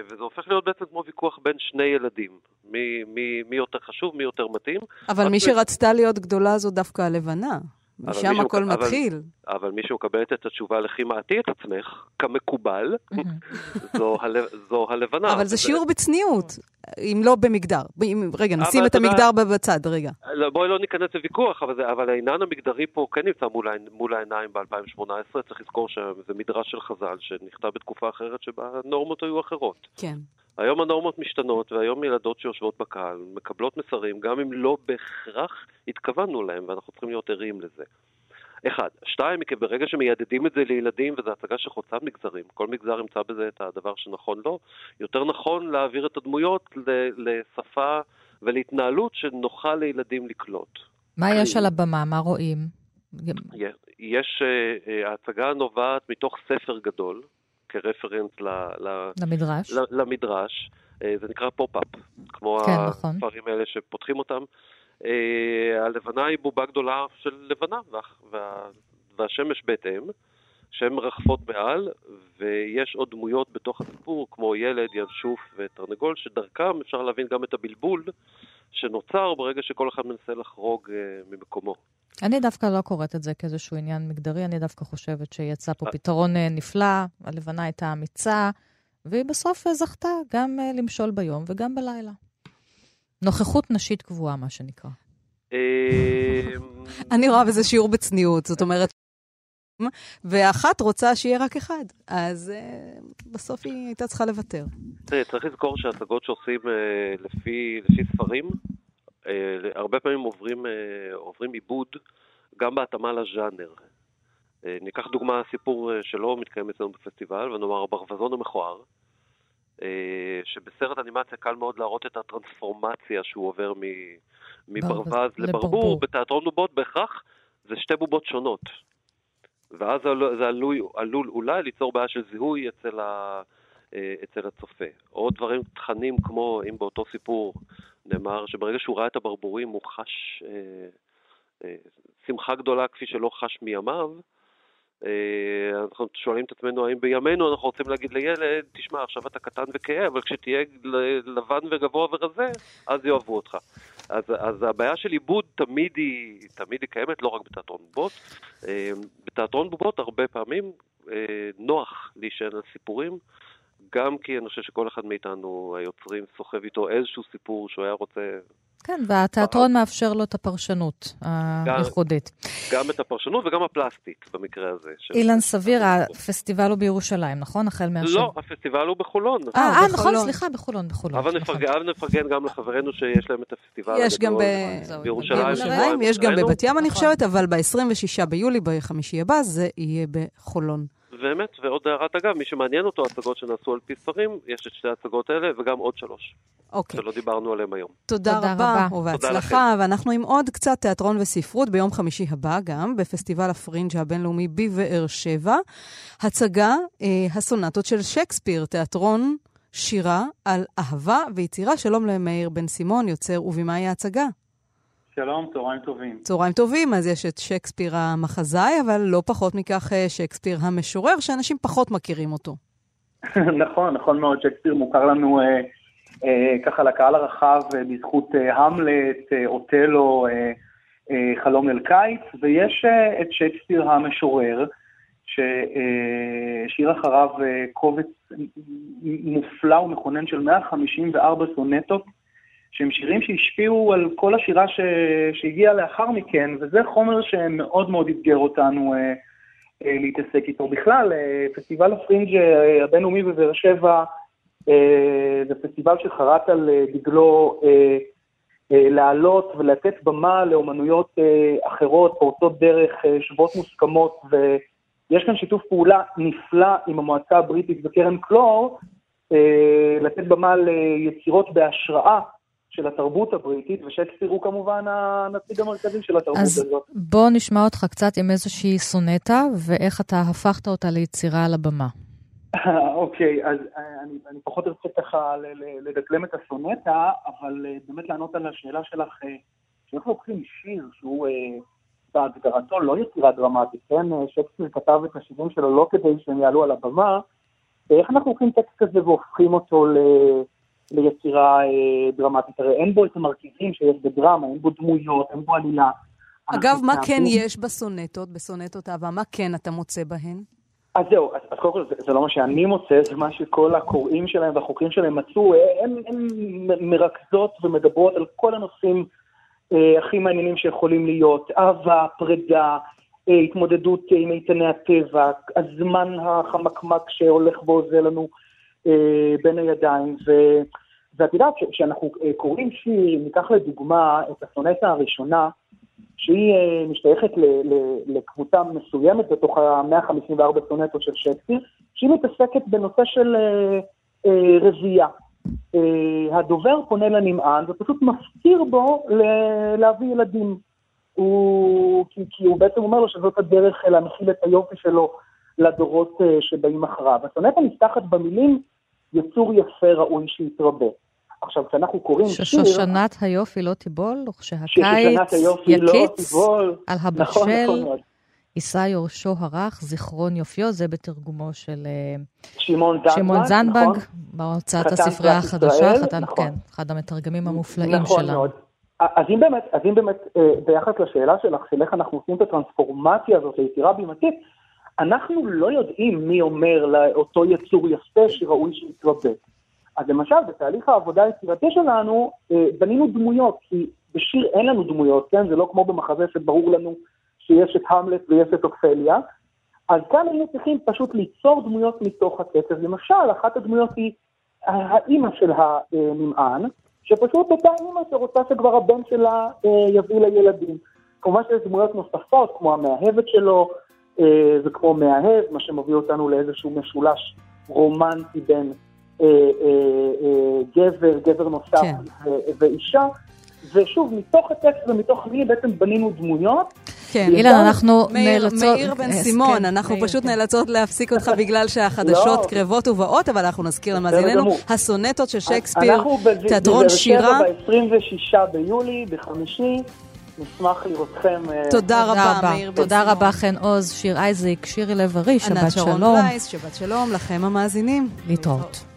וזה הופך להיות בעצם כמו ויכוח בין שני ילדים. מי, מי, מי יותר חשוב, מי יותר מתאים. אבל מי שרצתה להיות גדולה זו דווקא הלבנה. משם הכל מתחיל. אבל מי שמקבלת את התשובה לכי מעטי את עצמך, כמקובל, זו הלבנה. אבל זה שיעור בצניעות, אם לא במגדר. רגע, נשים את המגדר בצד, רגע. בואי לא ניכנס לוויכוח, אבל העניין המגדרי פה כן נמצא מול העיניים ב-אלפיים שמונה עשרה. צריך לזכור שזה מדרש של חז"ל, שנכתב בתקופה אחרת שבה הנורמות היו אחרות. כן. היום הנורמות משתנות, והיום ילדות שיושבות בקהל מקבלות מסרים, גם אם לא בהכרח התכוונו להם, ואנחנו צריכים להיות ערים לזה. אחד. שתיים, כי ברגע שמיידדים את זה לילדים, וזו הצגה שחוצה מגזרים, כל מגזר ימצא בזה את הדבר שנכון לו, יותר נכון להעביר את הדמויות לשפה ולהתנהלות שנוחה לילדים לקלוט. מה יש על הבמה? מה רואים? יש, ההצגה נובעת מתוך ספר גדול, כרפרנס ל, ל, למדרש. ל, למדרש. זה נקרא פופ-אפ, כמו כן, הספרים נכון. האלה שפותחים אותם. הלבנה היא בובה גדולה של לבנה, וה, וה, והשמש בהתאם, שהן מרחפות בעל, ויש עוד דמויות בתוך הסיפור, כמו ילד, ינשוף ותרנגול, שדרכם אפשר להבין גם את הבלבול שנוצר ברגע שכל אחד מנסה לחרוג ממקומו. אני דווקא לא קוראת את זה כאיזשהו עניין מגדרי, אני דווקא חושבת שיצא פה פתרון נפלא, הלבנה הייתה אמיצה, והיא בסוף זכתה גם למשול ביום וגם בלילה. נוכחות נשית קבועה, מה שנקרא. אני רואה בזה שיעור בצניעות, זאת אומרת, ואחת רוצה שיהיה רק אחד, אז בסוף היא הייתה צריכה לוותר. צריך לזכור שההצגות שעושים לפי ספרים, הרבה פעמים עוברים, עוברים עיבוד גם בהתאמה לז'אנר. ניקח דוגמה סיפור שלא מתקיים אצלנו בפסטיבל, ונאמר ברווזון המכוער, שבסרט אנימציה קל מאוד להראות את הטרנספורמציה שהוא עובר מברווז לברבור. בתיאטרון בובות בהכרח זה שתי בובות שונות, ואז זה עלול, עלול אולי ליצור בעיה של זיהוי אצל, ה, אצל הצופה. או דברים תכנים כמו אם באותו סיפור נאמר שברגע שהוא ראה את הברבורים הוא חש אה, אה, שמחה גדולה כפי שלא חש מימיו, אה, אנחנו שואלים את עצמנו האם בימינו אנחנו רוצים להגיד לילד, תשמע עכשיו אתה קטן וכאה, אבל כשתהיה לבן וגבוה ורזה, אז יאהבו אותך. אז, אז הבעיה של עיבוד תמיד היא, תמיד היא קיימת, לא רק בתיאטרון בובות. אה, בתיאטרון בובות הרבה פעמים אה, נוח להישען על סיפורים, גם כי אני חושב שכל אחד מאיתנו היוצרים סוחב איתו איזשהו סיפור שהוא היה רוצה... כן, והתיאטרון מאפשר לו את הפרשנות הייחודית. גם את הפרשנות וגם הפלסטית במקרה הזה. אילן סביר, הפסטיבל הוא בירושלים, נכון? החל מהשם? לא, הפסטיבל הוא בחולון. אה, נכון, סליחה, בחולון, בחולון. אבל נפרגן גם לחברינו שיש להם את הפסטיבל. יש גם בירושלים, יש גם בבת ים, אני חושבת, אבל ב-עשרים ושישה ביולי, בחמישי הבא, זה יהיה בחולון. באמת, ועוד הערת אגב, מי שמעניין אותו, הצגות שנעשו על פי ספרים, יש את שתי הצגות האלה, וגם עוד שלוש, שלא דיברנו עליהם היום. תודה רבה, ובהצלחה, ואנחנו עם עוד קצת תיאטרון וספרות, ביום חמישי הבא גם, בפסטיבל הפרינג' הבינלאומי בבאר שבע, הצגה, הסונטות של שייקספיר, תיאטרון שירה על אהבה ויצירה. שלום למאיר בן סימון, יוצר ובמאי ההצגה. שלום, צהריים טובים. צהריים טובים, אז יש את שייקספיר המחזאי, אבל לא פחות מכך שייקספיר המשורר, שאנשים פחות מכירים אותו. נכון, נכון מאוד, שייקספיר מוכר לנו אה, אה, ככה לקהל הרחב, אה, בזכות אה, המלט, אה, אוטלו, אה, אה, חלום אל קיץ, ויש אה, את שייקספיר המשורר, ששיר אה, אחריו אה, קובץ מופלא ומכונן של מאה חמישים וארבע סונטות, שהם שירים שהשפיעו על כל השירה ש... שהגיעה לאחר מכן, וזה חומר שמאוד מאוד אתגר אותנו אה, אה, להתעסק איתו. בכלל, אה, פסטיבל הפרינג' הבינלאומי בבאר שבע, אה, זה פסטיבל שחרט על אה, דגלו אה, אה, לעלות ולתת במה לאומנויות אה, אחרות, פורצות דרך, אה, שוות מוסכמות, ויש כאן שיתוף פעולה נפלא עם המועצה הבריטית וקרן קלור, אה, לתת במה ליצירות בהשראה, של התרבות הבריטית, ושייקספיר הוא כמובן הנציג המרכזי של התרבות אז הזאת. אז בוא נשמע אותך קצת עם איזושהי סונטה, ואיך אתה הפכת אותה ליצירה על הבמה. אוקיי, אז אני, אני פחות רוצה ככה לדקלם את הסונטה, אבל באמת לענות על השאלה שלך, שאיך לוקחים שיר שהוא בהגדרתו לא יצירה דרמטית, כן? שייקספיר כתב את השירים שלו לא כדי שהם יעלו על הבמה, איך אנחנו לוקחים טקסט כזה והופכים אותו ל... ליצירה דרמטית. הרי אין בו את המרכיבים שיש בדרמה, אין בו דמויות, אין בו עלילה. אגב, מה כן יש בסונטות, בסונטות אהבה, מה כן אתה מוצא בהן? אז זהו, אז קודם כל, זה לא מה שאני מוצא, זה מה שכל הקוראים שלהם והחוקרים שלהם מצאו, הם מרכזות ומדברות על כל הנושאים הכי מעניינים שיכולים להיות, אהבה, פרידה, התמודדות עם איתני הטבע, הזמן החמקמק שהולך בו זה לנו, בין הידיים, ואת יודעת שאנחנו קוראים שיר, ניקח לדוגמה את הסונטה הראשונה, שהיא משתייכת לקבוצה מסוימת בתוך ה-מאה חמישים וארבע סונטות של שייקספיר, שהיא מתעסקת בנושא של רבייה. הדובר פונה לנמען ופשוט מפתיר בו להביא ילדים, כי הוא בעצם אומר לו שזאת הדרך להנחיל את היופי שלו לדורות שבאים אחריו. הסונטה נפתחת במילים יצור יפה ראוי שיתרבה. עכשיו, כשאנחנו קוראים שיר... ששושנת היופי לא תיבול, וכשהקיץ יקיץ על הבשל, יישא יורשו הרך, זיכרון יופיו, זה בתרגומו של שמעון זנבג, בהוצאת הספרייה החדשה, אחד המתרגמים המופלאים שלנו. אז אם באמת, ביחס לשאלה שלך, שלך אנחנו עושים את הטרנספורמציה הזאת, ליצירה בימתית, אנחנו לא יודעים מי אומר לאותו יצור יפה שראוי שיתרבה. אז למשל, בתהליך העבודה היצירתי שלנו, בנינו דמויות, כי בשיר אין לנו דמויות, כן? זה לא כמו במחזה שברור לנו שיש את המלט ויש את אופליה. אז כאן היינו צריכים פשוט ליצור דמויות מתוך הכתב. למשל, אחת הדמויות היא האמא של הנמען, שפשוט אותה אמא שרוצה שכבר הבן שלה יביא לילדים. כמובן שיש דמויות נוספות, כמו המאהבת שלו, זה כמו מאהב, מה שמביא אותנו לאיזשהו משולש רומנטי בין גבר, גבר נוסף ואישה, ושוב, מתוך הטקסט ומתוך מי בעצם בנינו דמויות. כן, אילן, אנחנו נאלצות... מאיר בן סימון, אנחנו פשוט נאלצות להפסיק אותך בגלל שהחדשות קרבות ובאות, אבל אנחנו נזכיר למאזיננו, הסונטות של שייקספיר, תיאטרון שירה. ב-עשרים ושישה ביולי, בחמישי, נשמח לראותכם. תודה רבה, מאיר בן סימון. תודה רבה, חן עוז, שיר אייזיק, שירי לביא, שבת שלום. ענת שירון בלייס, שבת שלום, לכם המאזינים. להתראות.